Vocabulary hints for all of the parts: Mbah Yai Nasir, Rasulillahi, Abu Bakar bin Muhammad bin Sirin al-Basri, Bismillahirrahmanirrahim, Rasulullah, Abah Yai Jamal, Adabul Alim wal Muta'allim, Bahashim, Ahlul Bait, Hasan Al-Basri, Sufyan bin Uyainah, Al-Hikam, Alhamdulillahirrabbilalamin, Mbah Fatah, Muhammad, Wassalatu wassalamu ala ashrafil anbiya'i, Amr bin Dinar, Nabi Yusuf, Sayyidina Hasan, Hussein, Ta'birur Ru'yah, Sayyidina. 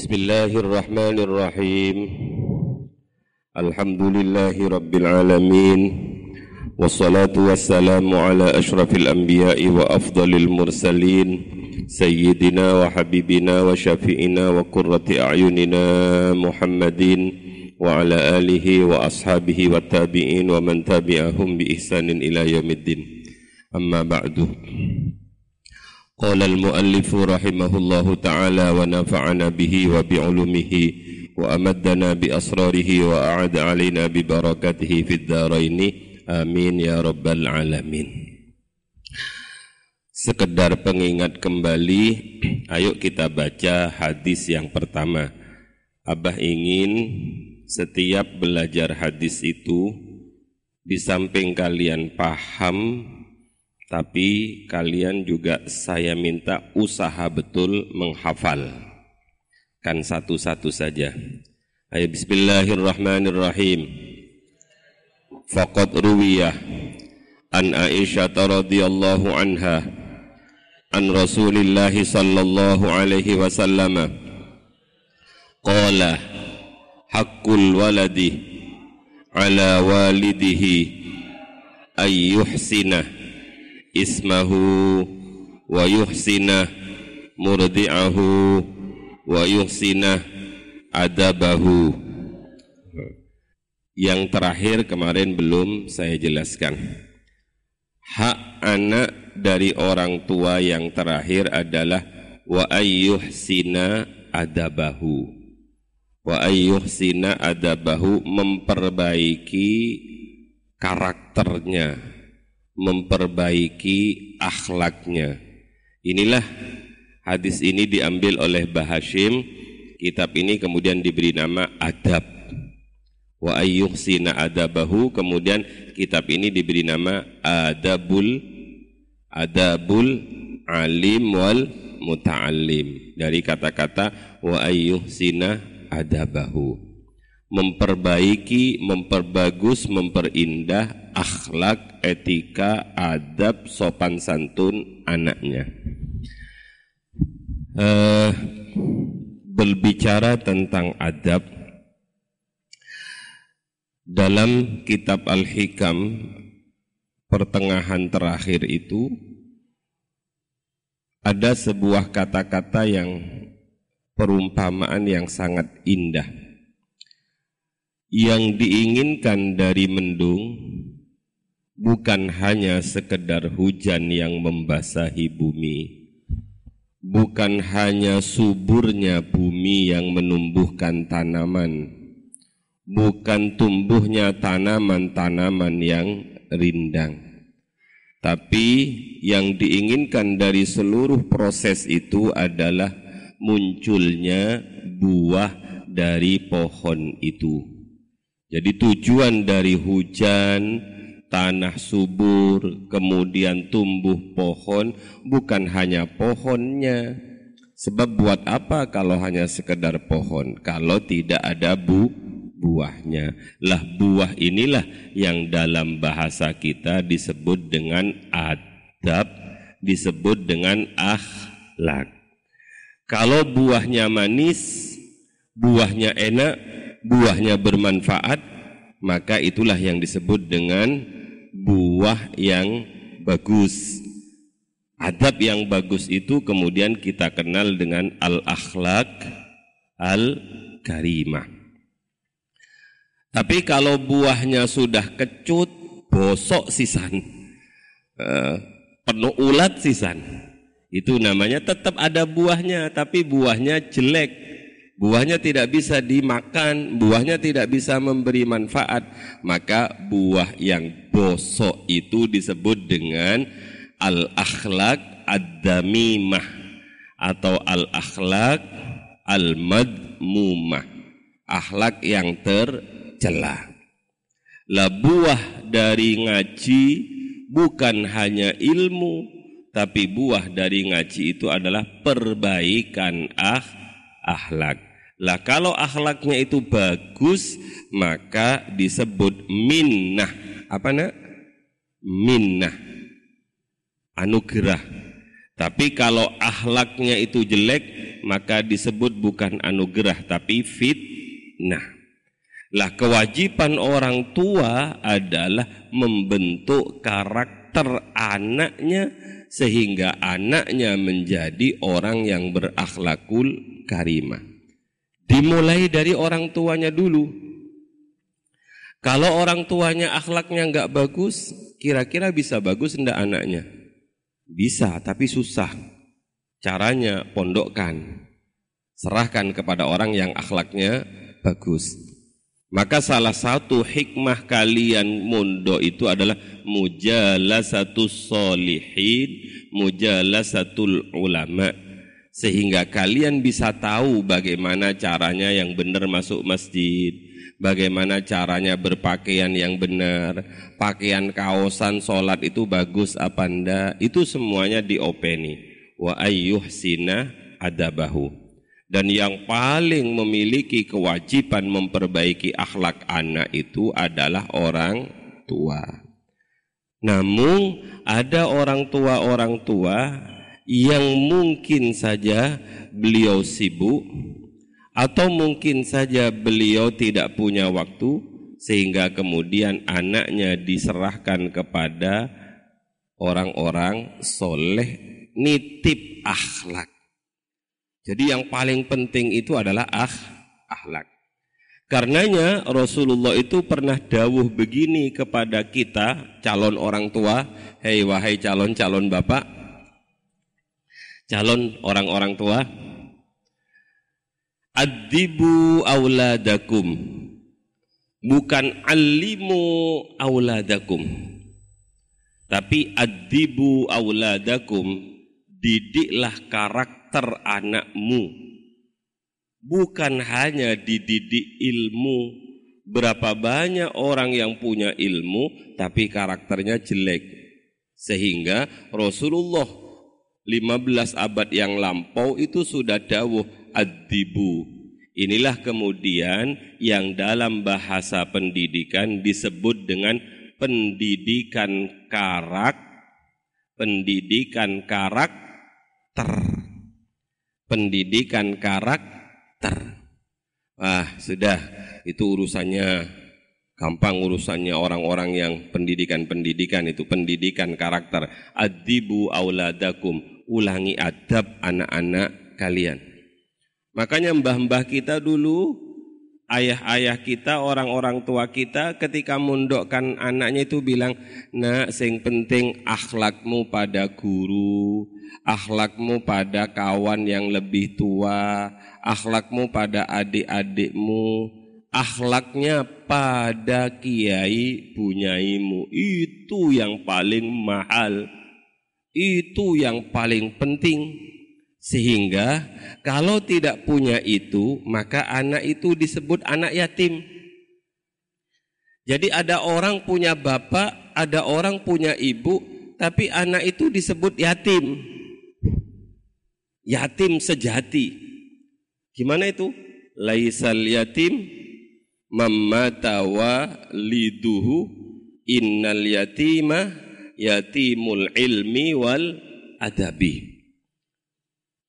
Bismillahirrahmanirrahim. Alhamdulillahirrabbilalamin. Wassalatu wassalamu ala ashrafil anbiya'i wa afdalil mursalin. Sayyidina wa habibina wa syafi'ina wa qurrati a'yunina Muhammadin wa ala alihi wa ashabihi wa tabi'in wa man tabi'ahum bi ihsanin ila yaumiddin. Amma ba'du. Qala al-muallifu rahimahullahu ta'ala wa nafa'ana bihi wa bi'ulumihi wa amaddana bi asrarihi wa a'ada alaina bi barakatihi fid dharaini. Amin ya rabbal alamin. Sekedar pengingat kembali, ayo kita baca hadis yang pertama. Abah ingin setiap belajar hadis itu di samping kalian paham, tapi kalian juga saya minta usaha betul menghafal. Kan satu-satu saja. Ayo bismillahirrahmanirrahim. Faqad ruwiyah an Aisyah radhiyallahu anha an Rasulillahi sallallahu alaihi wasallam qala haqqul waladi ala walidihi ayyuhsina ismahu wa yuhsina murdi'ahu wa yuhsina adabahu. Yang terakhir kemarin belum saya jelaskan. Hak anak dari orang tua yang terakhir adalah wa ayyuhsina adabahu. Wa ayyuhsina adabahu, memperbaiki karakternya, memperbaiki akhlaknya. Inilah hadis ini diambil oleh Bahashim. Kitab ini kemudian diberi nama Adab. Wa ayyuhsina adabahu. Kemudian kitab ini diberi nama Adabul Alim wal Muta'allim. Dari kata-kata wa ayyuhsina adabahu, memperbaiki, memperbagus, memperindah akhlak, etika, adab, sopan santun anaknya. Berbicara tentang adab, dalam kitab Al-Hikam pertengahan terakhir itu ada sebuah kata-kata yang perumpamaan yang sangat indah. Yang diinginkan dari mendung bukan hanya sekedar hujan yang membasahi bumi, bukan hanya suburnya bumi yang menumbuhkan tanaman, bukan tumbuhnya tanaman-tanaman yang rindang, tapi yang diinginkan dari seluruh proses itu adalah munculnya buah dari pohon itu. Jadi tujuan dari hujan, tanah subur, kemudian tumbuh pohon, bukan hanya pohonnya. Sebab buat apa kalau hanya sekedar pohon, kalau tidak ada buahnya. Lah buah inilah yang dalam bahasa kita disebut dengan adab, disebut dengan akhlak. Kalau buahnya manis, buahnya enak, buahnya bermanfaat, maka itulah yang disebut dengan buah yang bagus. Adab yang bagus itu kemudian kita kenal dengan al-akhlak al-karimah. Tapi kalau buahnya sudah kecut, bosok sisan, penuh ulat sisan, itu namanya tetap ada buahnya, tapi buahnya jelek. Buahnya tidak bisa dimakan, buahnya tidak bisa memberi manfaat. Maka buah yang bosok itu disebut dengan al-akhlak ad-damimah atau al-akhlak al-madmumah, akhlak yang tercela. Lah buah dari ngaji bukan hanya ilmu, tapi buah dari ngaji itu adalah perbaikan akhlak. Lah kalau akhlaknya itu bagus, maka disebut minnah. Apa nak? Minnah, anugerah. Tapi kalau akhlaknya itu jelek, maka disebut bukan anugerah tapi fitnah. Lah, kewajiban orang tua adalah membentuk karakter anaknya sehingga anaknya menjadi orang yang berakhlakul karimah. Dimulai dari orang tuanya dulu. Kalau orang tuanya akhlaknya nggak bagus, kira-kira bisa bagus ndak anaknya? Bisa, tapi susah. Caranya pondokkan, serahkan kepada orang yang akhlaknya bagus. Maka salah satu hikmah kalian mondok itu adalah mujalasatus sholihin, mujalasatul ulama, sehingga kalian bisa tahu bagaimana caranya yang benar masuk masjid. Bagaimana caranya berpakaian yang benar, pakaian kaosan sholat itu bagus apa enggak, itu semuanya diopeni. Wa ayyuhsina adabahu. Dan yang paling memiliki kewajiban memperbaiki akhlak anak itu adalah orang tua. Namun ada orang tua yang mungkin saja beliau sibuk, atau mungkin saja beliau tidak punya waktu, sehingga kemudian anaknya diserahkan kepada orang-orang soleh, nitip akhlak. Jadi yang paling penting itu adalah akhlak. Karenanya Rasulullah itu pernah dawuh begini kepada kita calon orang tua, hei wahai calon-calon bapak, calon orang-orang tua, addibu auladakum, bukan alimu auladakum, tapi addibu auladakum, didiklah karakter anakmu, bukan hanya dididik ilmu. Berapa banyak orang yang punya ilmu tapi karakternya jelek, sehingga Rasulullah 15 abad yang lampau itu sudah dawuh addibu. Inilah kemudian yang dalam bahasa pendidikan disebut dengan pendidikan karakter. Sudah, itu urusannya gampang, urusannya orang-orang yang pendidikan itu, pendidikan karakter. Addibu auladakum, ulangi adab anak-anak kalian. Makanya mbah-mbah kita dulu, ayah-ayah kita, orang-orang tua kita ketika mondokkan anaknya itu bilang, nak, sing penting akhlakmu pada guru, akhlakmu pada kawan yang lebih tua, akhlakmu pada adik-adikmu, akhlaknya pada kiai bunyaimu. Itu yang paling mahal, itu yang paling penting. Sehingga kalau tidak punya itu, maka anak itu disebut anak yatim. Jadi ada orang punya bapak, ada orang punya ibu, tapi anak itu disebut yatim. Yatim sejati. Gimana itu? Laisal yatim mamata wa liduhu innal yatima yatimul ilmi wal adabi.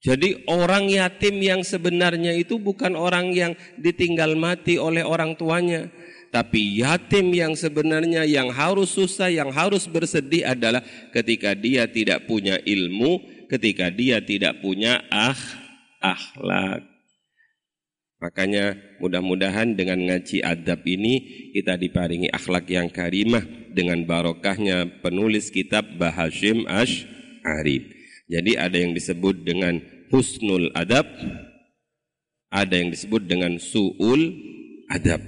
Jadi orang yatim yang sebenarnya itu bukan orang yang ditinggal mati oleh orang tuanya. Tapi yatim yang sebenarnya yang harus susah, yang harus bersedih adalah ketika dia tidak punya ilmu, ketika dia tidak punya akhlak. Makanya mudah-mudahan dengan ngaji adab ini kita diparingi akhlak yang karimah dengan barokahnya penulis kitab Bahashim Ash'ari. Jadi ada yang disebut dengan husnul adab, ada yang disebut dengan su'ul adab.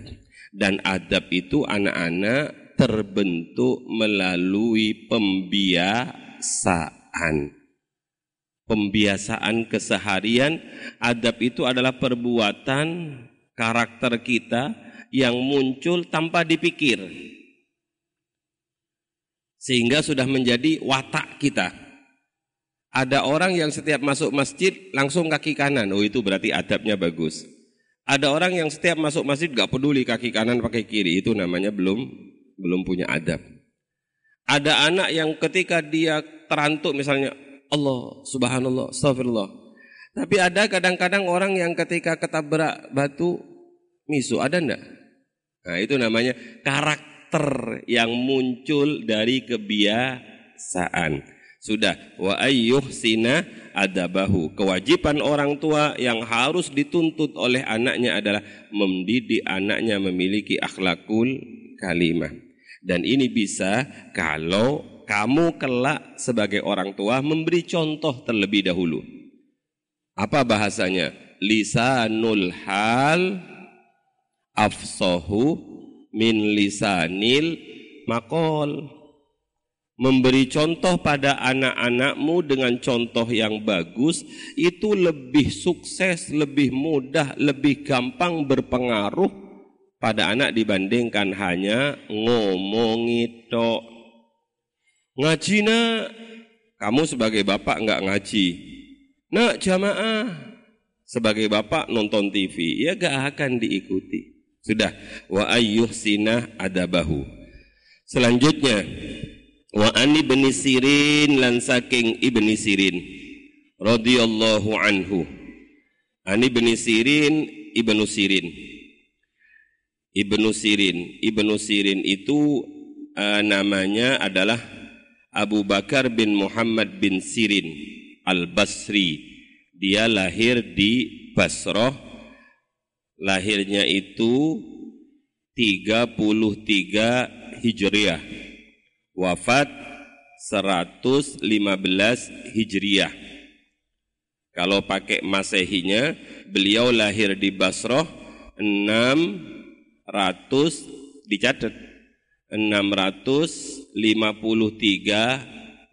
Dan adab itu anak-anak terbentuk melalui pembiasaan. Pembiasaan keseharian, adab itu adalah perbuatan karakter kita yang muncul tanpa dipikir. Sehingga sudah menjadi watak kita. Ada orang yang setiap masuk masjid langsung kaki kanan, oh itu berarti adabnya bagus. Ada orang yang setiap masuk masjid gak peduli kaki kanan pakai kiri, itu namanya belum punya adab. Ada anak yang ketika dia terantuk misalnya, Allah, subhanallah, astagfirullah. Tapi ada kadang-kadang orang yang ketika ketabrak batu misu, ada enggak? Nah, itu namanya karakter yang muncul dari kebiasaan. Sudah, wa ayyuhsina adabahu. Kewajiban orang tua yang harus dituntut oleh anaknya adalah mendidik anaknya memiliki akhlakul kalimah. Dan ini bisa kalau kamu kelak sebagai orang tua memberi contoh terlebih dahulu. Apa bahasanya? Lisanul hal afsahu min lisanil maqol. Memberi contoh pada anak-anakmu dengan contoh yang bagus itu lebih sukses, lebih mudah, lebih gampang berpengaruh pada anak dibandingkan hanya ngomongi tok. Ngaji nak, kamu sebagai bapak enggak ngaji. Nak jamaah, sebagai bapak nonton TV, ya enggak akan diikuti. Sudah, wa ayyuhsinah adabahu. Selanjutnya, wa ani bin Sirin lan saking Ibni Sirin radhiyallahu anhu. Ani bin Sirin, Ibnu Sirin. Ibnu Sirin itu namanya adalah Abu Bakar bin Muhammad bin Sirin al-Basri. Dia lahir di Basrah. Lahirnya itu 33 Hijriah. Wafat 115 Hijriah. Kalau pakai Masehinya, beliau lahir di Basrah 600 dicatat 653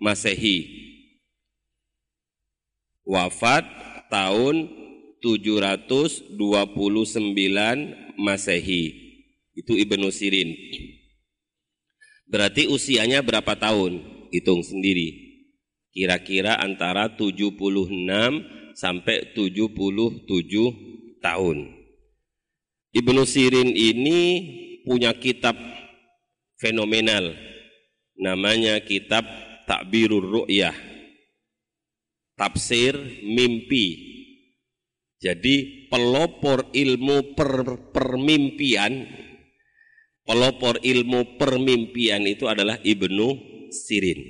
Masehi. Wafat tahun 729 Masehi. Itu Ibnu Sirin. Berarti usianya berapa tahun? Hitung sendiri. Kira-kira antara 76 sampai 77 tahun. Ibnu Sirin ini punya kitab fenomenal, namanya kitab Ta'birur Ru'yah, tafsir mimpi. Jadi pelopor ilmu permimpian, itu adalah Ibnu Sirin.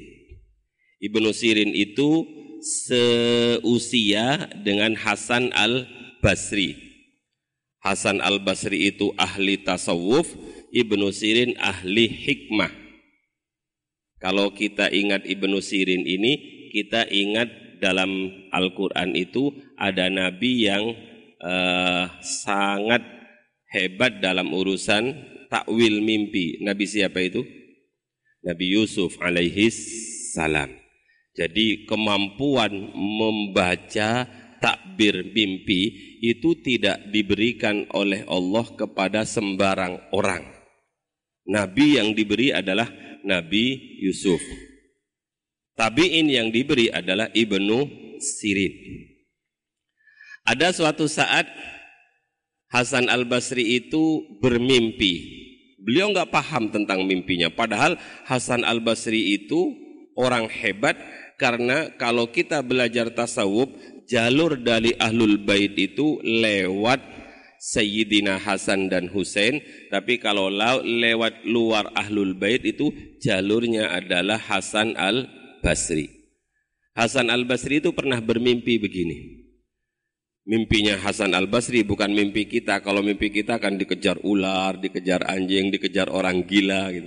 Ibnu Sirin itu seusia dengan Hasan Al-Basri. Hasan Al-Basri itu ahli tasawuf, Ibnu Sirin ahli hikmah. Kalau kita ingat Ibnu Sirin ini, kita ingat dalam Al-Quran itu ada nabi yang sangat hebat dalam urusan takwil mimpi. Nabi siapa itu? Nabi Yusuf alaihis salam. Jadi kemampuan membaca takbir mimpi itu tidak diberikan oleh Allah kepada sembarang orang. Nabi yang diberi adalah Nabi Yusuf. Tabi'in yang diberi adalah Ibnu Sirin. Ada suatu saat Hasan Al-Basri itu bermimpi. Beliau enggak paham tentang mimpinya. Padahal Hasan Al-Basri itu orang hebat, karena kalau kita belajar tasawuf, jalur dari Ahlul Bait itu lewat Sayyidina Hasan dan Hussein, tapi kalau lewat luar Ahlul Bait itu jalurnya adalah Hasan Al-Basri. Hasan Al-Basri itu pernah bermimpi begini. Mimpinya Hasan Al-Basri bukan mimpi kita. Kalau mimpi kita kan dikejar ular, dikejar anjing, dikejar orang gila gitu.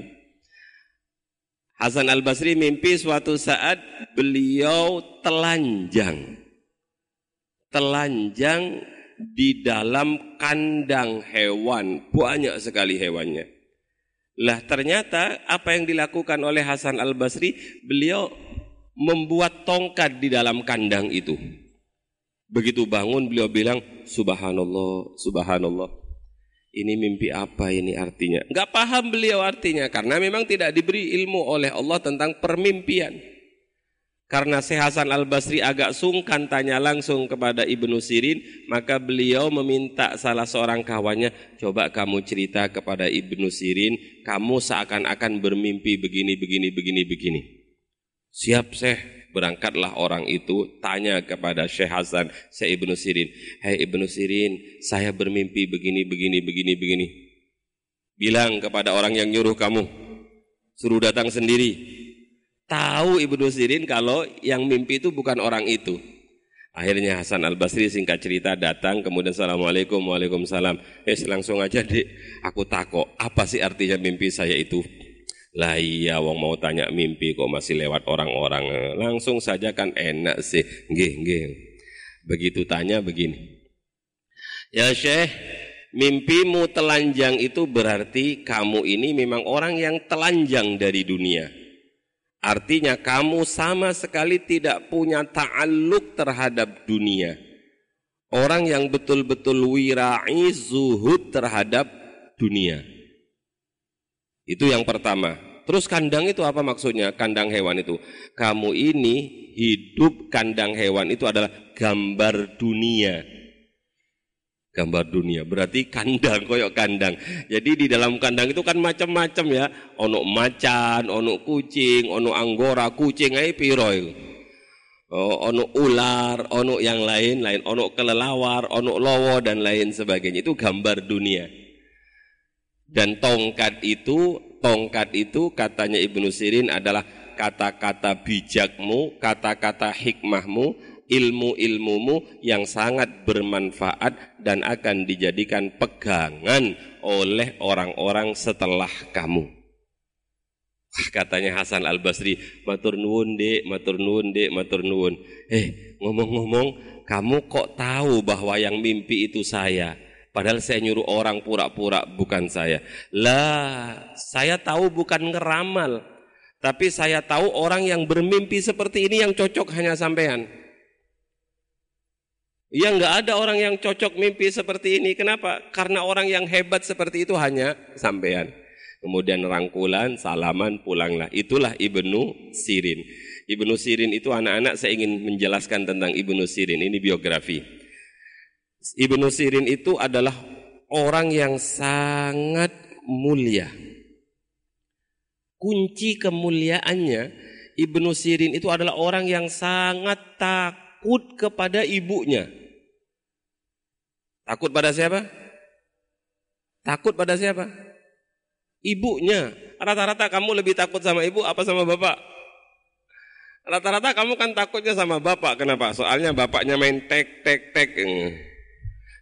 Hasan Al-Basri mimpi suatu saat beliau telanjang. Di dalam kandang hewan, banyak sekali hewannya. Lah ternyata apa yang dilakukan oleh Hasan Al-Basri, beliau membuat tongkat di dalam kandang itu. Begitu bangun beliau bilang, subhanallah, subhanallah. Ini mimpi apa ini artinya? Enggak paham beliau artinya, karena memang tidak diberi ilmu oleh Allah tentang permimpian. Karena Syekh Hasan Al-Basri agak sungkan tanya langsung kepada Ibnu Sirin, maka beliau meminta salah seorang kawannya, coba kamu cerita kepada Ibnu Sirin, kamu seakan-akan bermimpi begini. Siap Syekh, Berangkatlah orang itu tanya kepada Syekh Hasan, Syekh Ibnu Sirin, "Hai Ibnu Sirin, saya bermimpi begini." Bilang kepada orang yang nyuruh kamu, suruh datang sendiri. Tahu Ibnu Sirin kalau yang mimpi itu bukan orang itu. Akhirnya Hasan Al-Basri singkat cerita datang, kemudian "Assalamualaikum", "Waalaikumsalam". Langsung aja, Dek, aku takok, apa sih artinya mimpi saya itu? Lah iya, wong mau tanya mimpi kok masih lewat orang-orang. Langsung saja kan enak sih. Nggih. Begitu tanya begini. "Ya Syekh, mimpimu telanjang itu berarti kamu ini memang orang yang telanjang dari dunia. Artinya kamu sama sekali tidak punya ta'alluq terhadap dunia. Orang yang betul-betul wira'i zuhud terhadap dunia." Itu yang pertama. Terus kandang itu apa maksudnya? Kandang hewan itu. Kamu ini hidup kandang hewan itu adalah gambar dunia. Gambar dunia berarti kandang, koyok kandang. Jadi di dalam kandang itu kan macam-macam ya. Ono macan, ono kucing, ono anggora kucing ae piro iku. Ono ular, ono yang lain-lain, ono kelelawar, ono lowo dan lain sebagainya. Itu gambar dunia. Dan tongkat itu katanya Ibnu Sirin adalah kata-kata bijakmu, kata-kata hikmahmu, ilmu-ilmumu yang sangat bermanfaat dan akan dijadikan pegangan oleh orang-orang setelah kamu. Katanya Hasan Al-Basri, matur nuwun dek. Ngomong-ngomong, kamu kok tahu bahwa yang mimpi itu saya? Padahal saya nyuruh orang pura-pura bukan saya. Lah, saya tahu bukan ngeramal, tapi saya tahu orang yang bermimpi seperti ini yang cocok hanya sampean. Ya enggak ada orang yang cocok mimpi seperti ini. Kenapa? Karena orang yang hebat seperti itu hanya sampean. Kemudian rangkulan, salaman, pulanglah. Itulah Ibnu Sirin. Ibnu Sirin itu anak-anak, saya ingin menjelaskan tentang Ibnu Sirin. Ini biografi. Ibnu Sirin itu adalah orang yang sangat mulia. Kunci kemuliaannya, Ibnu Sirin itu adalah orang yang sangat takut kepada ibunya. Takut pada siapa? Takut pada siapa? Ibunya. Rata-rata kamu lebih takut sama ibu apa sama bapak? Rata-rata kamu kan takutnya sama bapak. Kenapa? Soalnya bapaknya main tek.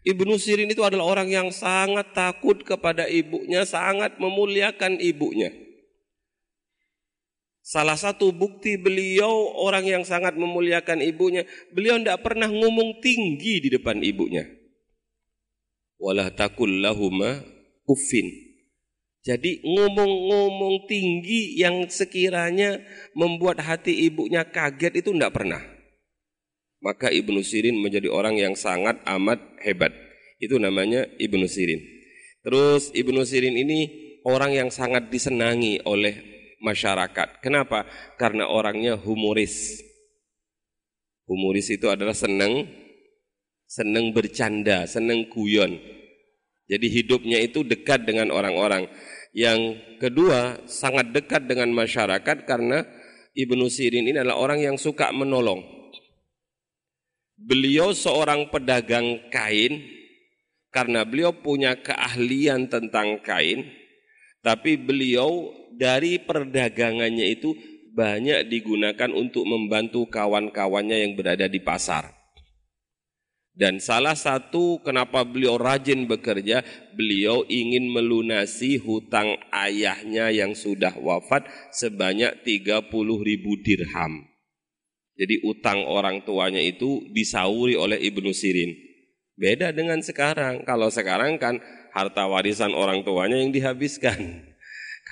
Ibnu Sirin itu adalah orang yang sangat takut kepada ibunya, sangat memuliakan ibunya. Salah satu bukti beliau orang yang sangat memuliakan ibunya, beliau tidak pernah ngomong tinggi di depan ibunya. Wala taqul lahuma uffin. Jadi ngomong-ngomong tinggi yang sekiranya membuat hati ibunya kaget itu tidak pernah. Maka Ibnu Sirin menjadi orang yang sangat amat hebat. Itu namanya Ibnu Sirin. Terus Ibnu Sirin ini orang yang sangat disenangi oleh masyarakat. Kenapa? Karena orangnya humoris. Humoris itu adalah seneng bercanda, seneng guyon. Jadi hidupnya itu dekat dengan orang-orang. Yang kedua, sangat dekat dengan masyarakat karena Ibnu Sirin ini adalah orang yang suka menolong. Beliau seorang pedagang kain, karena beliau punya keahlian tentang kain, tapi beliau dari perdagangannya itu banyak digunakan untuk membantu kawan-kawannya yang berada di pasar. Dan salah satu kenapa beliau rajin bekerja, beliau ingin melunasi hutang ayahnya yang sudah wafat sebanyak 30.000 dirham. Jadi utang orang tuanya itu disauri oleh Ibnu Sirin. Beda dengan sekarang. Kalau sekarang kan harta warisan orang tuanya yang dihabiskan.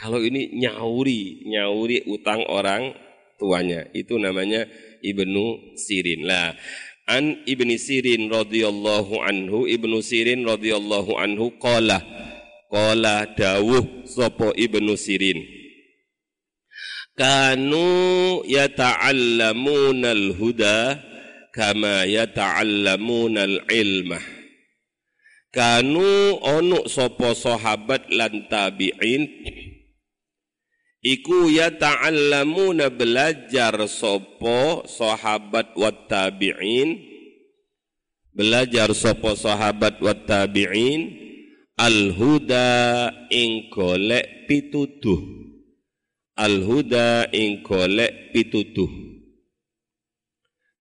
Kalau ini nyauri utang orang tuanya. Itu namanya Ibnu Sirin. Lah, an Ibnu Sirin radhiyallahu anhu, qala. Qala dawuh sapa Ibnu Sirin. Kanu yata'allamunal huda kama yata'allamunal ilmah. Kanu onuk sopo sahabat lan tabi'in Iku yata'allamuna belajar sopo sahabat wa tabi'in, belajar sopo sahabat wa tabi'in al-huda ing golek pituduh, al-huda ing golek pituduh.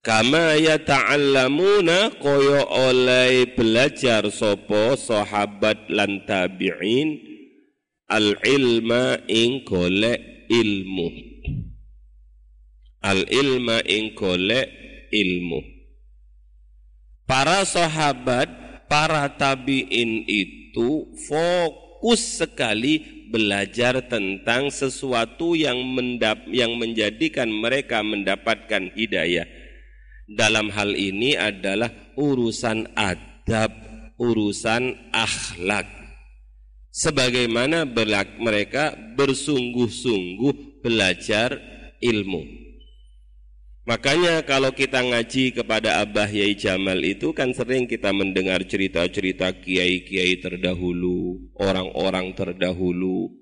Kama yata'allamuna koyo oleh belajar sopo sahabat lan tabi'in al-ilma ing golek ilmu, al-ilma ing golek ilmu. Para sahabat, para tabi'in itu fokus sekali belajar tentang sesuatu yang menjadikan mereka mendapatkan hidayah. Dalam hal ini adalah urusan adab, urusan akhlak. Sebagaimana mereka bersungguh-sungguh belajar ilmu. Makanya kalau kita ngaji kepada Abah Yai Jamal itu kan sering kita mendengar cerita-cerita kiai-kiai terdahulu, orang-orang terdahulu.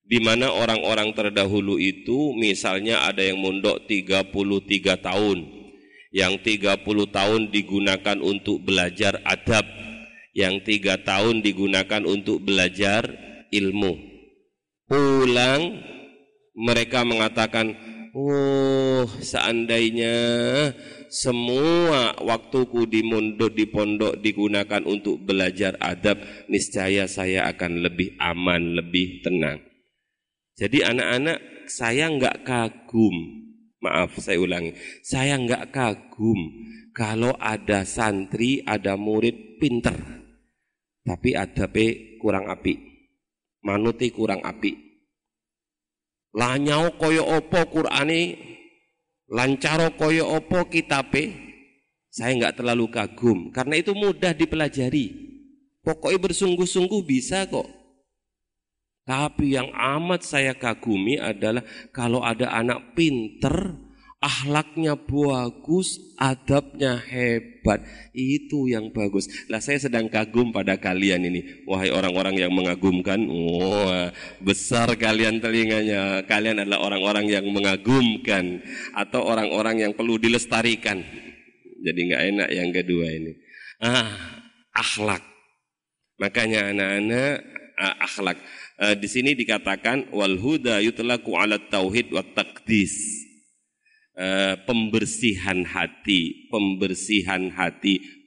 Di mana orang-orang terdahulu itu misalnya ada yang mondok 33 tahun. Yang 30 tahun digunakan untuk belajar adab. Yang 3 tahun digunakan untuk belajar ilmu. Pulang mereka mengatakan, seandainya semua waktuku di mondok, di pondok digunakan untuk belajar adab, niscaya saya akan lebih aman, lebih tenang. Jadi anak-anak, saya nggak kagum. Maaf, saya ulangi. Saya nggak kagum kalau ada santri, ada murid pinter. Tapi adabe kurang api, manuti kurang api. Lanyau koyo opo Qur'ane, lancaro koyo opo kitabe. Saya enggak terlalu kagum karena itu mudah dipelajari. Pokoknya bersungguh-sungguh bisa kok. Tapi yang amat saya kagumi adalah kalau ada anak pinter, akhlaknya bagus, adabnya hebat. Itu yang bagus. Lah saya sedang kagum pada kalian ini. Wahai orang-orang yang mengagumkan. Besar kalian telinganya. Kalian adalah orang-orang yang mengagumkan atau orang-orang yang perlu dilestarikan. Jadi enggak enak yang kedua ini. Akhlak. Makanya anak-anak akhlak. Di sini dikatakan wal huda yutlaqu 'ala tauhid wa taqdis. Pembersihan hati,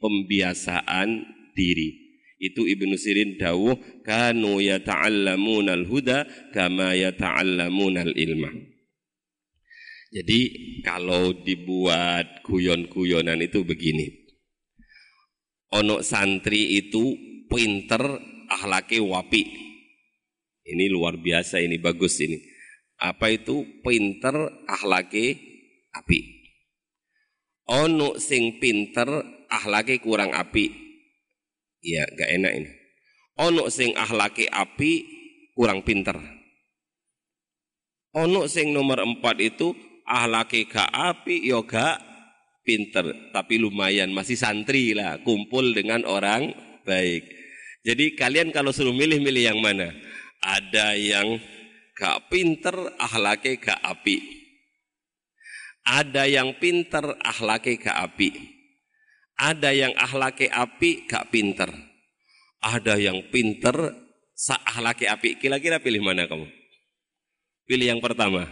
pembiasaan diri. Itu Ibnu Sirin dawuh kanu yata'allamunal huda kama yata'allamunal ilma. Jadi kalau dibuat guyon-guyonan itu begini. Ono santri itu pinter, akhlake wapi. Ini luar biasa, ini bagus ini. Apa itu pinter, akhlake api. Ono sing pinter akhlake kurang api. Ya, gak enak ini. Ono sing akhlake api kurang pinter. Ono sing nomor 4 itu akhlake gak api ya gak pinter, tapi lumayan masih santri lah, kumpul dengan orang baik. Jadi kalian kalau suruh milih-milih yang mana? Ada yang gak pinter akhlake gak api. Ada yang pinter akhlake gak api. Ada yang akhlake api gak pinter. Ada yang pinter akhlake api. Kira-kira pilih mana kamu? Pilih yang pertama.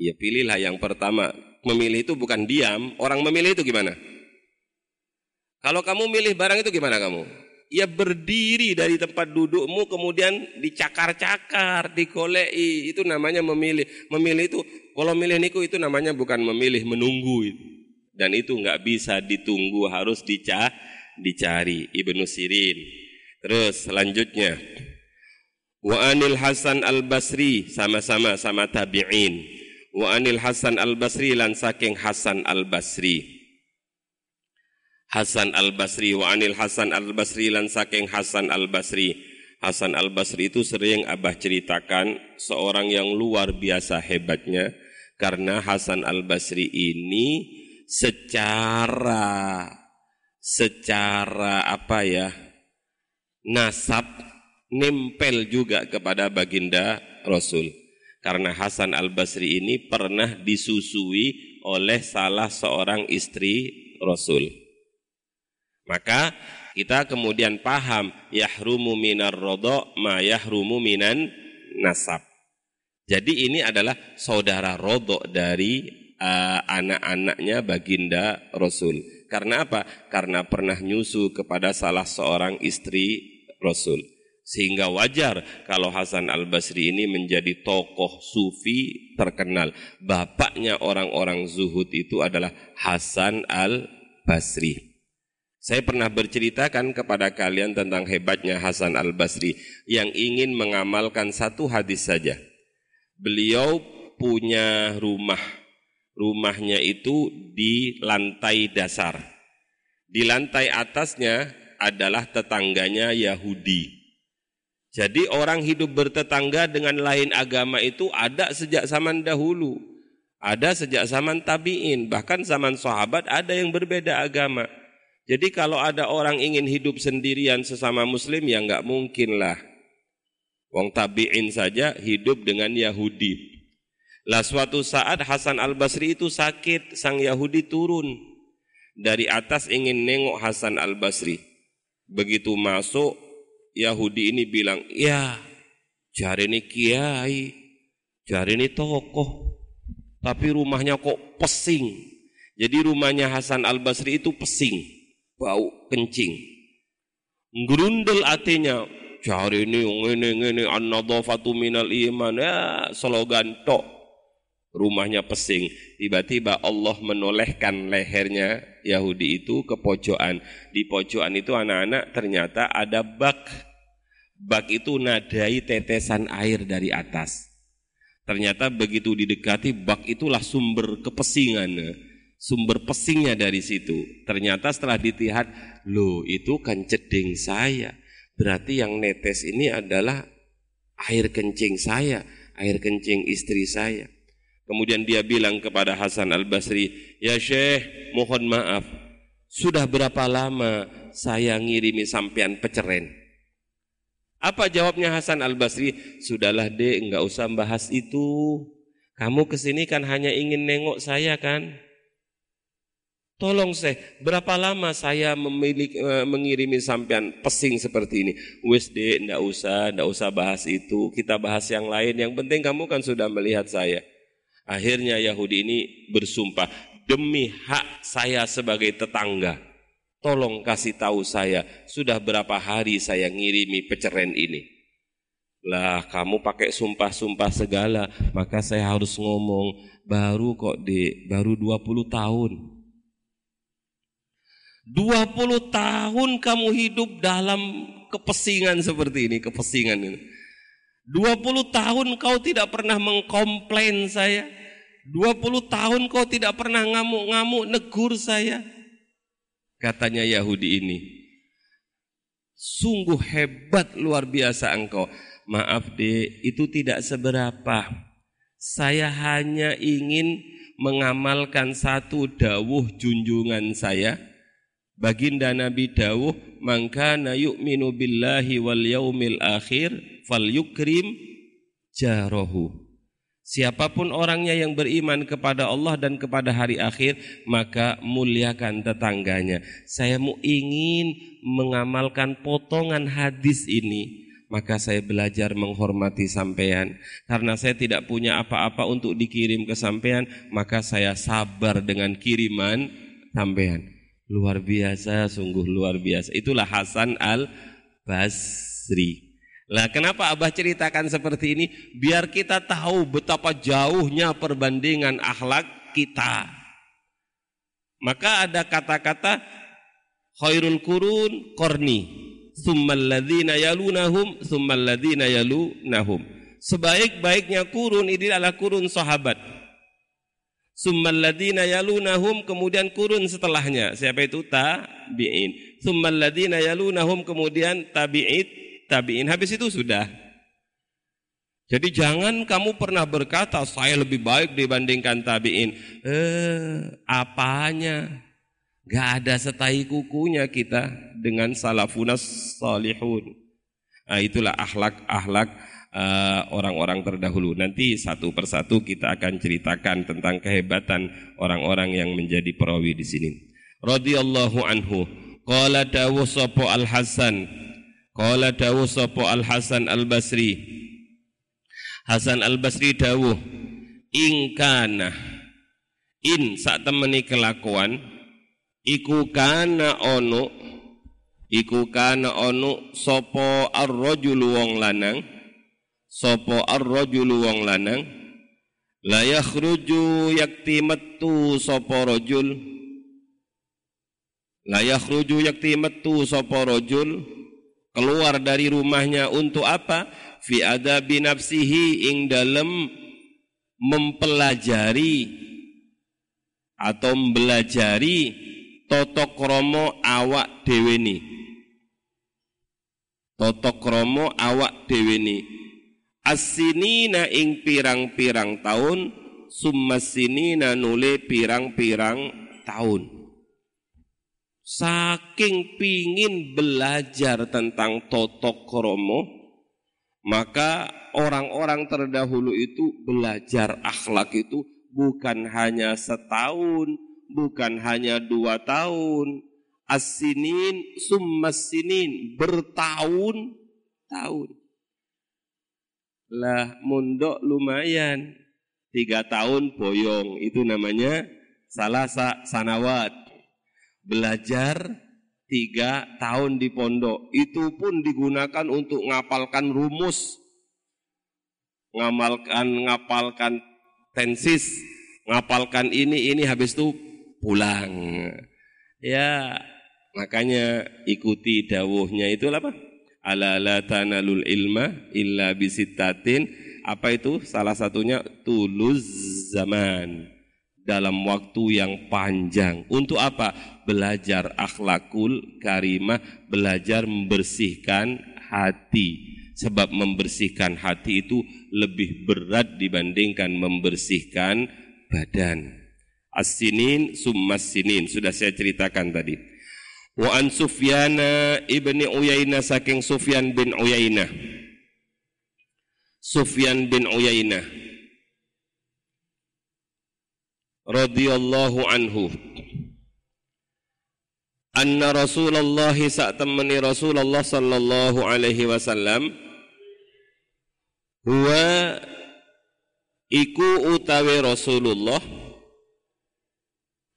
Ya pilihlah yang pertama. Memilih itu bukan diam. Orang memilih itu gimana? Kalau kamu milih barang itu gimana kamu? Ya berdiri dari tempat dudukmu kemudian dicakar-cakar, digolei. Itu namanya memilih. Memilih itu, kalau milih niku itu namanya bukan memilih, menunggu. Dan itu enggak bisa ditunggu, harus dicari. Ibnu Sirin. Terus selanjutnya. Wa anil Hasan Al-Basri sama tabi'in. Wa anil Hasan Al-Basri lan saking Hasan Al-Basri. Hasan Al-Basri wa anil Hasan Al-Basri lan saking Hasan Al-Basri. Hasan Al-Basri itu sering Abah ceritakan seorang yang luar biasa hebatnya karena Hasan Al-Basri ini secara apa ya? Nasab nempel juga kepada baginda Rasul. Karena Hasan Al-Basri ini pernah disusui oleh salah seorang istri Rasul. Maka kita kemudian paham yahrumu minar rodha ma yahrumu minan nasab. Jadi ini adalah saudara rodha dari anak-anaknya baginda Rasul. Karena apa? Karena pernah nyusu kepada salah seorang istri Rasul. Sehingga wajar kalau Hasan Al-Basri ini menjadi tokoh sufi terkenal. Bapaknya orang-orang zuhud itu adalah Hasan Al-Basri. Saya pernah berceritakan kepada kalian tentang hebatnya Hasan Al-Basri yang ingin mengamalkan satu hadis saja. Beliau punya rumah. Rumahnya itu di lantai dasar. Di lantai atasnya adalah tetangganya Yahudi. Jadi orang hidup bertetangga dengan lain agama itu ada sejak zaman dahulu. Ada sejak zaman tabi'in. Bahkan zaman sahabat ada yang berbeda agama. Jadi kalau ada orang ingin hidup sendirian sesama muslim ya enggak mungkin lah. Wong tabi'in saja hidup dengan Yahudi. Lah suatu saat Hasan Al-Basri itu sakit, sang Yahudi turun dari atas ingin nengok Hasan Al-Basri. Begitu masuk, Yahudi ini bilang, ya jari ini kiai, jari ini tokoh, tapi rumahnya kok pesing. Jadi rumahnya Hasan Al-Basri itu pesing, bau kencing. Ngerundel hatinya, jari ini, ngene, an-nadhafatu minal iman, ya slogan tok. Rumahnya pesing, tiba-tiba Allah menolehkan lehernya Yahudi itu ke pojokan. Di pojokan itu anak-anak ternyata ada bak. Bak itu nadai tetesan air dari atas. Ternyata begitu didekati bak itulah sumber kepesingan. Sumber pesingnya dari situ. Ternyata setelah dilihat, loh itu kan ceding saya. Berarti yang netes ini adalah air kencing saya, air kencing istri saya. Kemudian dia bilang kepada Hasan Al-Basri, ya Syekh, mohon maaf, sudah berapa lama saya ngirimi sampean peceren? Apa jawabnya Hasan Al-Basri? Sudahlah dek, enggak usah bahas itu. Kamu kesini kan hanya ingin nengok saya kan? Tolong Syekh, berapa lama saya mengirimi sampean pesing seperti ini? Wis dek, enggak usah bahas itu. Kita bahas yang lain. Yang penting kamu kan sudah melihat saya. Akhirnya Yahudi ini bersumpah, demi hak saya sebagai tetangga, tolong kasih tahu saya, sudah berapa hari saya ngirimi peceren ini. Lah kamu pakai sumpah-sumpah segala, maka saya harus ngomong, baru kok dek, baru 20 tahun. 20 tahun kamu hidup dalam kepesingan seperti ini, kepesingan ini. 20 tahun kau tidak pernah mengkomplain saya. 20 tahun kau tidak pernah ngamuk-ngamuk negur saya. Katanya Yahudi ini, sungguh hebat luar biasa engkau. Maaf dek, itu tidak seberapa. Saya hanya ingin mengamalkan satu dawuh junjungan saya. Baginda Nabi dawuh, man kana yu'minu billahi wal yaumil akhir fal yukrim jarahu. Siapapun orangnya yang beriman kepada Allah dan kepada hari akhir, maka muliakan tetangganya. Saya mau ingin mengamalkan potongan hadis ini, maka saya belajar menghormati sampean. Karena saya tidak punya apa-apa untuk dikirim ke sampean, maka saya sabar dengan kiriman sampean. Luar biasa, sungguh luar biasa. Itulah Hasan Al-Basri. Lah kenapa Abah ceritakan seperti ini? Biar kita tahu betapa jauhnya perbandingan akhlak kita. Maka ada kata-kata khairul qurun qarni, tsummal ladzina yalunahum, tsummal ladzina yalunahum. Sebaik-baiknya qurun ini adalah qurun sahabat. Tsummal ladzina yalunahum, kemudian qurun setelahnya. Siapa itu? Tabi'in. Tsummal ladzina yalunahum, kemudian tabi'in. Tabiin, habis itu sudah. Jadi jangan kamu pernah berkata saya lebih baik dibandingkan tabiin. Apanya? Gak ada setai kukunya kita dengan salafunas salihun. Nah, itulah akhlak-akhlak orang-orang terdahulu. Nanti satu persatu kita akan ceritakan tentang kehebatan orang-orang yang menjadi perawi di sini. Radhiyallahu anhu. Qala dawuh sapa Al-Hasan. Qala dawuh sapa Al-Hasan Al-Basri. Hasan Al-Basri dawuh, ingkana in sak temeni kelakuan iku kana ono sapa ar-rajulu wong lanang. Sopo ar-rajulu wong lanang la yakhruju yakti metu sopo rajul keluar dari rumahnya untuk apa? Fi adabi nafsihi, ing dalem mempelajari atau mempelajari totokrama awak dheweni as-sinina ing pirang-pirang tahun, summas-sinina nule pirang-pirang tahun. Saking pingin belajar tentang tatakrama, maka orang-orang terdahulu itu belajar akhlak itu bukan hanya setahun, bukan hanya 2 tahun. As-sinin, summas-sinin, bertahun-tahun. Lah mondok lumayan 3 tahun boyong, itu namanya salasa sanawat. Belajar 3 tahun di pondok, itu pun digunakan untuk ngapalkan rumus, ngapalkan tensis, ngapalkan ini habis itu pulang. Ya, makanya ikuti dawuhnya itu apa? Ala la tanalul ilma illa bisittatin. Apa itu? Salah satunya tuluz zaman, dalam waktu yang panjang. Untuk apa? Belajar akhlakul karimah, belajar membersihkan hati. Sebab membersihkan hati itu lebih berat dibandingkan membersihkan badan. As-sinin summas-sinin sudah saya ceritakan tadi. Wa an Sufyan ibn Uyainah, saking Sufyan bin Uyainah. Radhiyallahu anhu. Anna Rasulullah, sa'tamani Rasulullah sallallahu alaihi wasallam, huwa iku utawi Rasulullah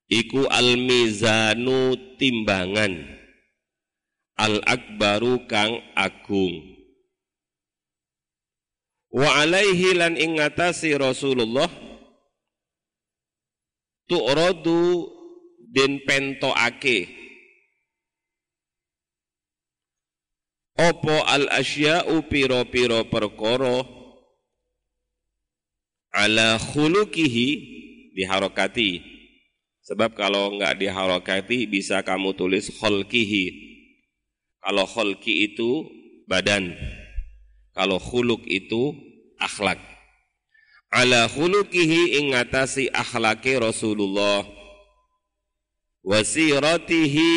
iku al-mizanu, timbangan, al-akbaru kang agung. Wa alaihi lan ingatasi Rasulullah tu'rodu den pentoake opo al-asya'u piro-piro perkoro ala khulukihi diharokati. Sebab kalau enggak diharokati bisa kamu tulis kholkihi. Kalau kholki itu badan, kalau khuluk itu akhlak. Ala khulukihi, ingatasi akhlaki Rasulullah. Wasiratihi,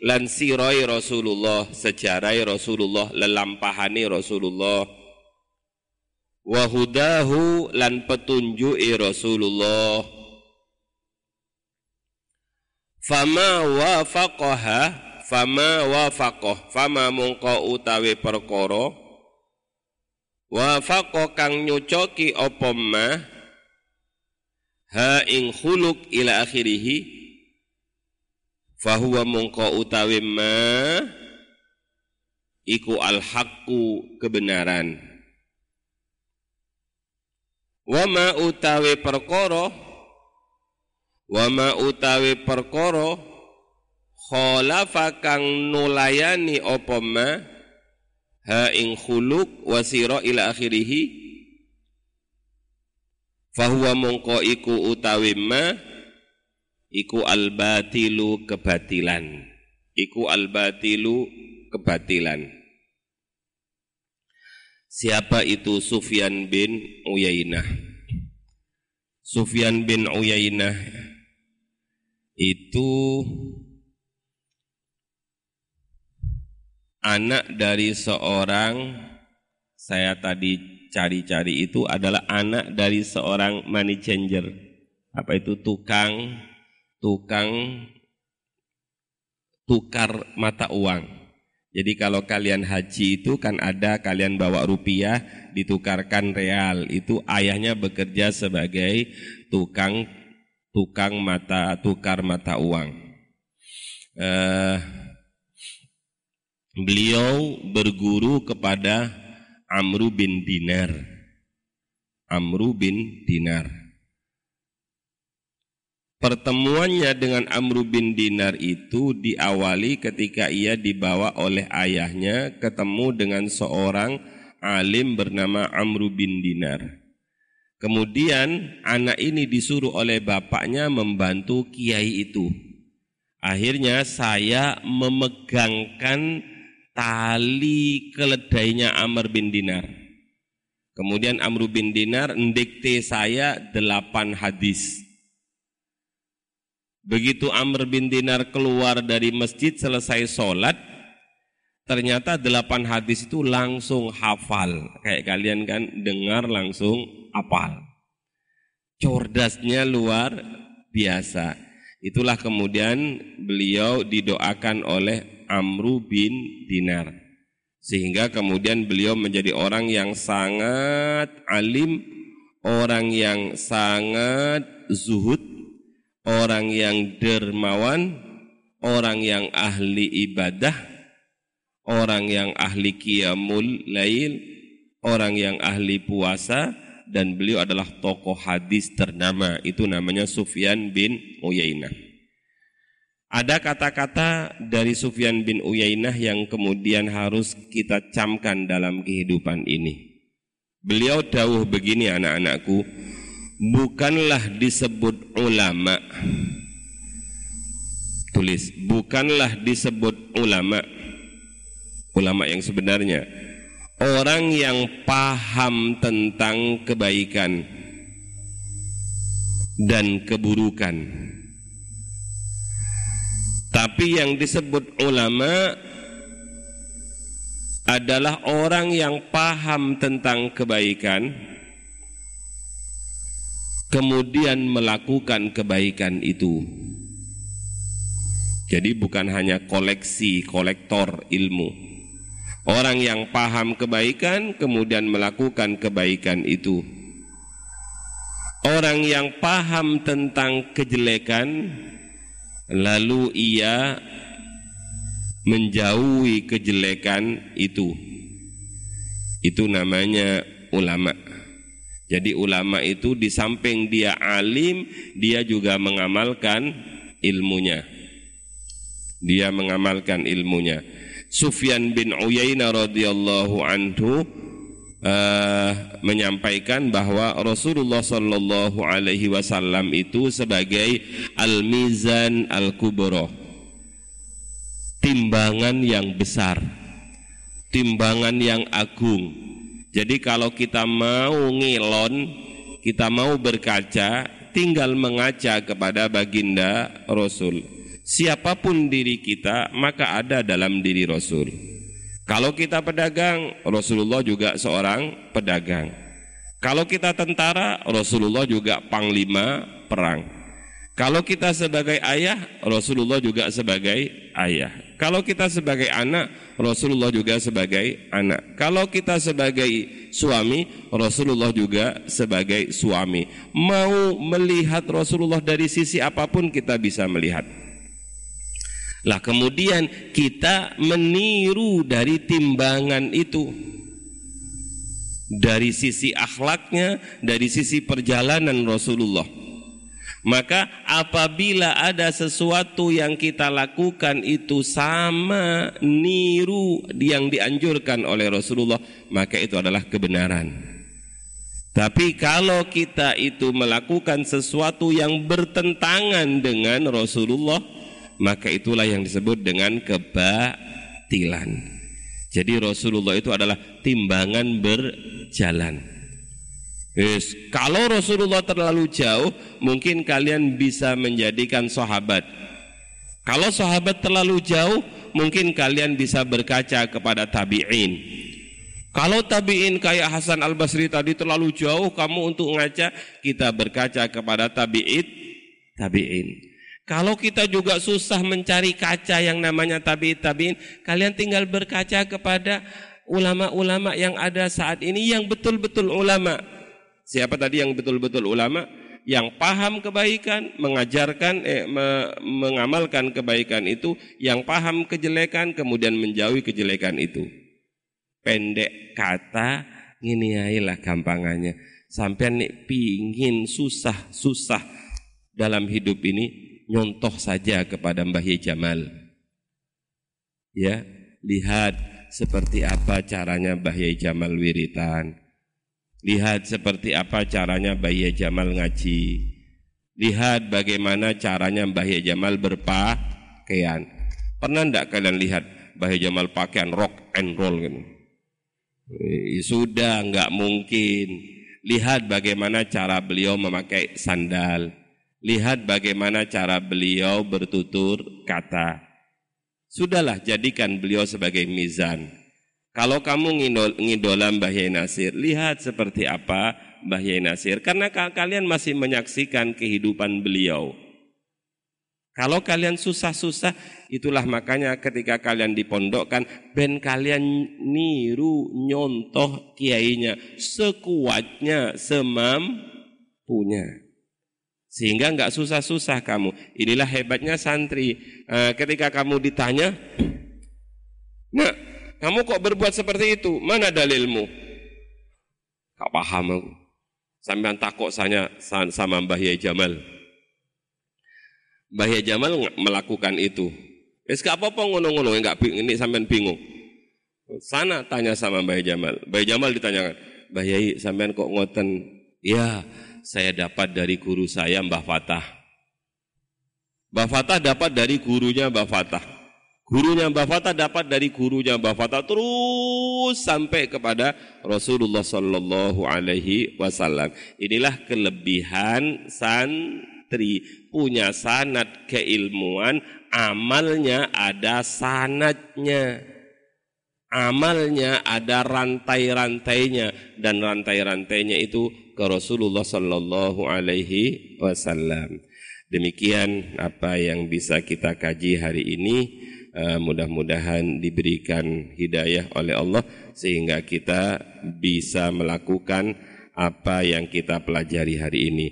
lansirai Rasulullah, sejarai Rasulullah, lelampahani Rasulullah. Wahudahu, lan petunjui Rasulullah. Fama wafaqoh, fama mungko utawi perkoro, wafaqoh kang nyucoki opoma, ha ing khuluk ila akhirihi, fahuwa mungko utawi ma, iku al-haqqu kebenaran. Wama utawi perkoro, khalafa kang nulayani apa ma ha ing khuluq wasira ila akhirih, fahuwa mongko iku utawi ma iku albatilu kebatilan, Siapa itu? Sufyan bin Uyainah. Itu anak dari seorang saya tadi cari-cari itu adalah anak dari seorang money changer. Apa itu? Tukang tukar mata uang. Jadi kalau kalian haji itu kan ada kalian bawa rupiah ditukarkan real. Itu ayahnya bekerja sebagai tukar mata uang. Beliau berguru kepada Amr bin Dinar. Pertemuannya dengan Amr bin Dinar itu diawali ketika ia dibawa oleh ayahnya ketemu dengan seorang alim bernama Amr bin Dinar. Kemudian anak ini disuruh oleh bapaknya membantu kiai itu. Akhirnya saya memegangkan tali keledainya Amr bin Dinar. Kemudian Amr bin Dinar mendikte saya 8 hadis. Begitu Amr bin Dinar keluar dari masjid selesai sholat, ternyata 8 hadis itu langsung hafal. Kayak kalian kan dengar langsung hafal. Cerdasnya luar biasa. Itulah kemudian beliau didoakan oleh Amr bin Dinar. Sehingga kemudian beliau menjadi orang yang sangat alim, orang yang sangat zuhud, orang yang dermawan, orang yang ahli ibadah, orang yang ahli qiyamul lail, orang yang ahli puasa, dan beliau adalah tokoh hadis ternama. Itu namanya Sufyan bin Uyainah. Ada kata-kata dari Sufyan bin Uyainah yang kemudian harus kita camkan dalam kehidupan ini. Beliau dawuh begini, anak-anakku, bukanlah disebut ulama, tulis, bukanlah disebut ulama, ulama yang sebenarnya orang yang paham tentang kebaikan dan keburukan, tapi yang disebut ulama adalah orang yang paham tentang kebaikan kemudian melakukan kebaikan itu. Jadi bukan hanya koleksi, kolektor ilmu. Orang yang paham kebaikan kemudian melakukan kebaikan itu. Orang yang paham tentang kejelekan lalu ia menjauhi kejelekan itu. Itu namanya ulama. Jadi ulama itu di samping dia alim, dia juga mengamalkan ilmunya. Dia mengamalkan ilmunya. Sufyan bin Uyainah radhiyallahu anhu menyampaikan bahwa Rasulullah sallallahu alaihi wasallam itu sebagai al-mizan al-kubra. Timbangan yang besar. Timbangan yang agung. Jadi kalau kita mau ngilon, kita mau berkaca, tinggal mengaca kepada baginda Rasul. Siapapun diri kita, maka ada dalam diri Rasul. Kalau kita pedagang, Rasulullah juga seorang pedagang. Kalau kita tentara, Rasulullah juga panglima perang. Kalau kita sebagai ayah, Rasulullah juga sebagai ayah. Kalau kita sebagai anak, Rasulullah juga sebagai anak. Kalau kita sebagai suami, Rasulullah juga sebagai suami. Mau melihat Rasulullah dari sisi apapun kita bisa melihat. Lah kemudian kita meniru dari timbangan itu. Dari sisi akhlaknya, dari sisi perjalanan Rasulullah. Maka apabila ada sesuatu yang kita lakukan itu sama niru yang dianjurkan oleh Rasulullah, maka itu adalah kebenaran. Tapi kalau kita itu melakukan sesuatu yang bertentangan dengan Rasulullah, maka itulah yang disebut dengan kebatilan. Jadi Rasulullah itu adalah timbangan berjalan. Yes. Kalau Rasulullah terlalu jauh, mungkin kalian bisa menjadikan sahabat. Kalau sahabat terlalu jauh, mungkin kalian bisa berkaca kepada tabi'in. Kalau tabi'in kayak Hasan Al-Basri tadi terlalu jauh kamu untuk ngaca, kita berkaca kepada tabi'in. Kalau kita juga susah mencari kaca yang namanya tabi'in, kalian tinggal berkaca kepada ulama-ulama yang ada saat ini yang betul-betul ulama. Siapa tadi yang betul-betul ulama? Yang paham kebaikan, mengajarkan, mengamalkan kebaikan itu, yang paham kejelekan, kemudian menjauhi kejelekan itu. Pendek kata, nginiailah gampangannya. Sampean nek pingin susah-susah dalam hidup ini, nyontoh saja kepada Mbah Yai Jamal. Ya, lihat seperti apa caranya Mbah Yai Jamal wiritan. Lihat seperti apa caranya Mbah Yai Jamal ngaji. Lihat bagaimana caranya Mbah Yai Jamal berpakaian. Pernah enggak kalian lihat Mbah Yai Jamal pakaian rock and roll gitu? Sudah enggak mungkin. Lihat bagaimana cara beliau memakai sandal. Lihat bagaimana cara beliau bertutur kata. Sudahlah, jadikan beliau sebagai mizan. Kalau kamu ngidola Mbah Yai Nasir, lihat seperti apa Mbah Yai Nasir. Karena kalian masih menyaksikan kehidupan beliau. Kalau kalian susah-susah, itulah makanya ketika kalian dipondokkan, ben kalian niru nyontoh kiainya sekuatnya, semampunya. Sehingga enggak susah-susah kamu. Inilah hebatnya santri. Ketika kamu ditanya, "Nak, kamu kok berbuat seperti itu? Mana dalilmu?" Enggak paham aku. Sampean takok sama Mbah Yai Jamal. Mbah Yai Jamal melakukan itu. Wis gak apa-apa ngono-ngono, enggak ini sampean bingung. Sana tanya sama Mbah Yai Jamal. Mbah Yai Jamal ditanyakan, "Mbah Yai, sampean kok ngoten?" "Ya, saya dapat dari guru saya Mbah Fatah." Mbah Fatah dapat dari gurunya Mbah Fatah. Gurunya Mbah Fatah dapat dari gurunya Mbah Fatah, terus sampai kepada Rasulullah sallallahu alaihi wasallam. Inilah kelebihan santri, punya sanad keilmuan, amalnya ada sanadnya. Amalnya ada rantai-rantainya, dan rantai-rantainya itu ke Rasulullah sallallahu alaihi wasallam. Demikian apa yang bisa kita kaji hari ini. Mudah-mudahan diberikan hidayah oleh Allah sehingga kita bisa melakukan apa yang kita pelajari hari ini.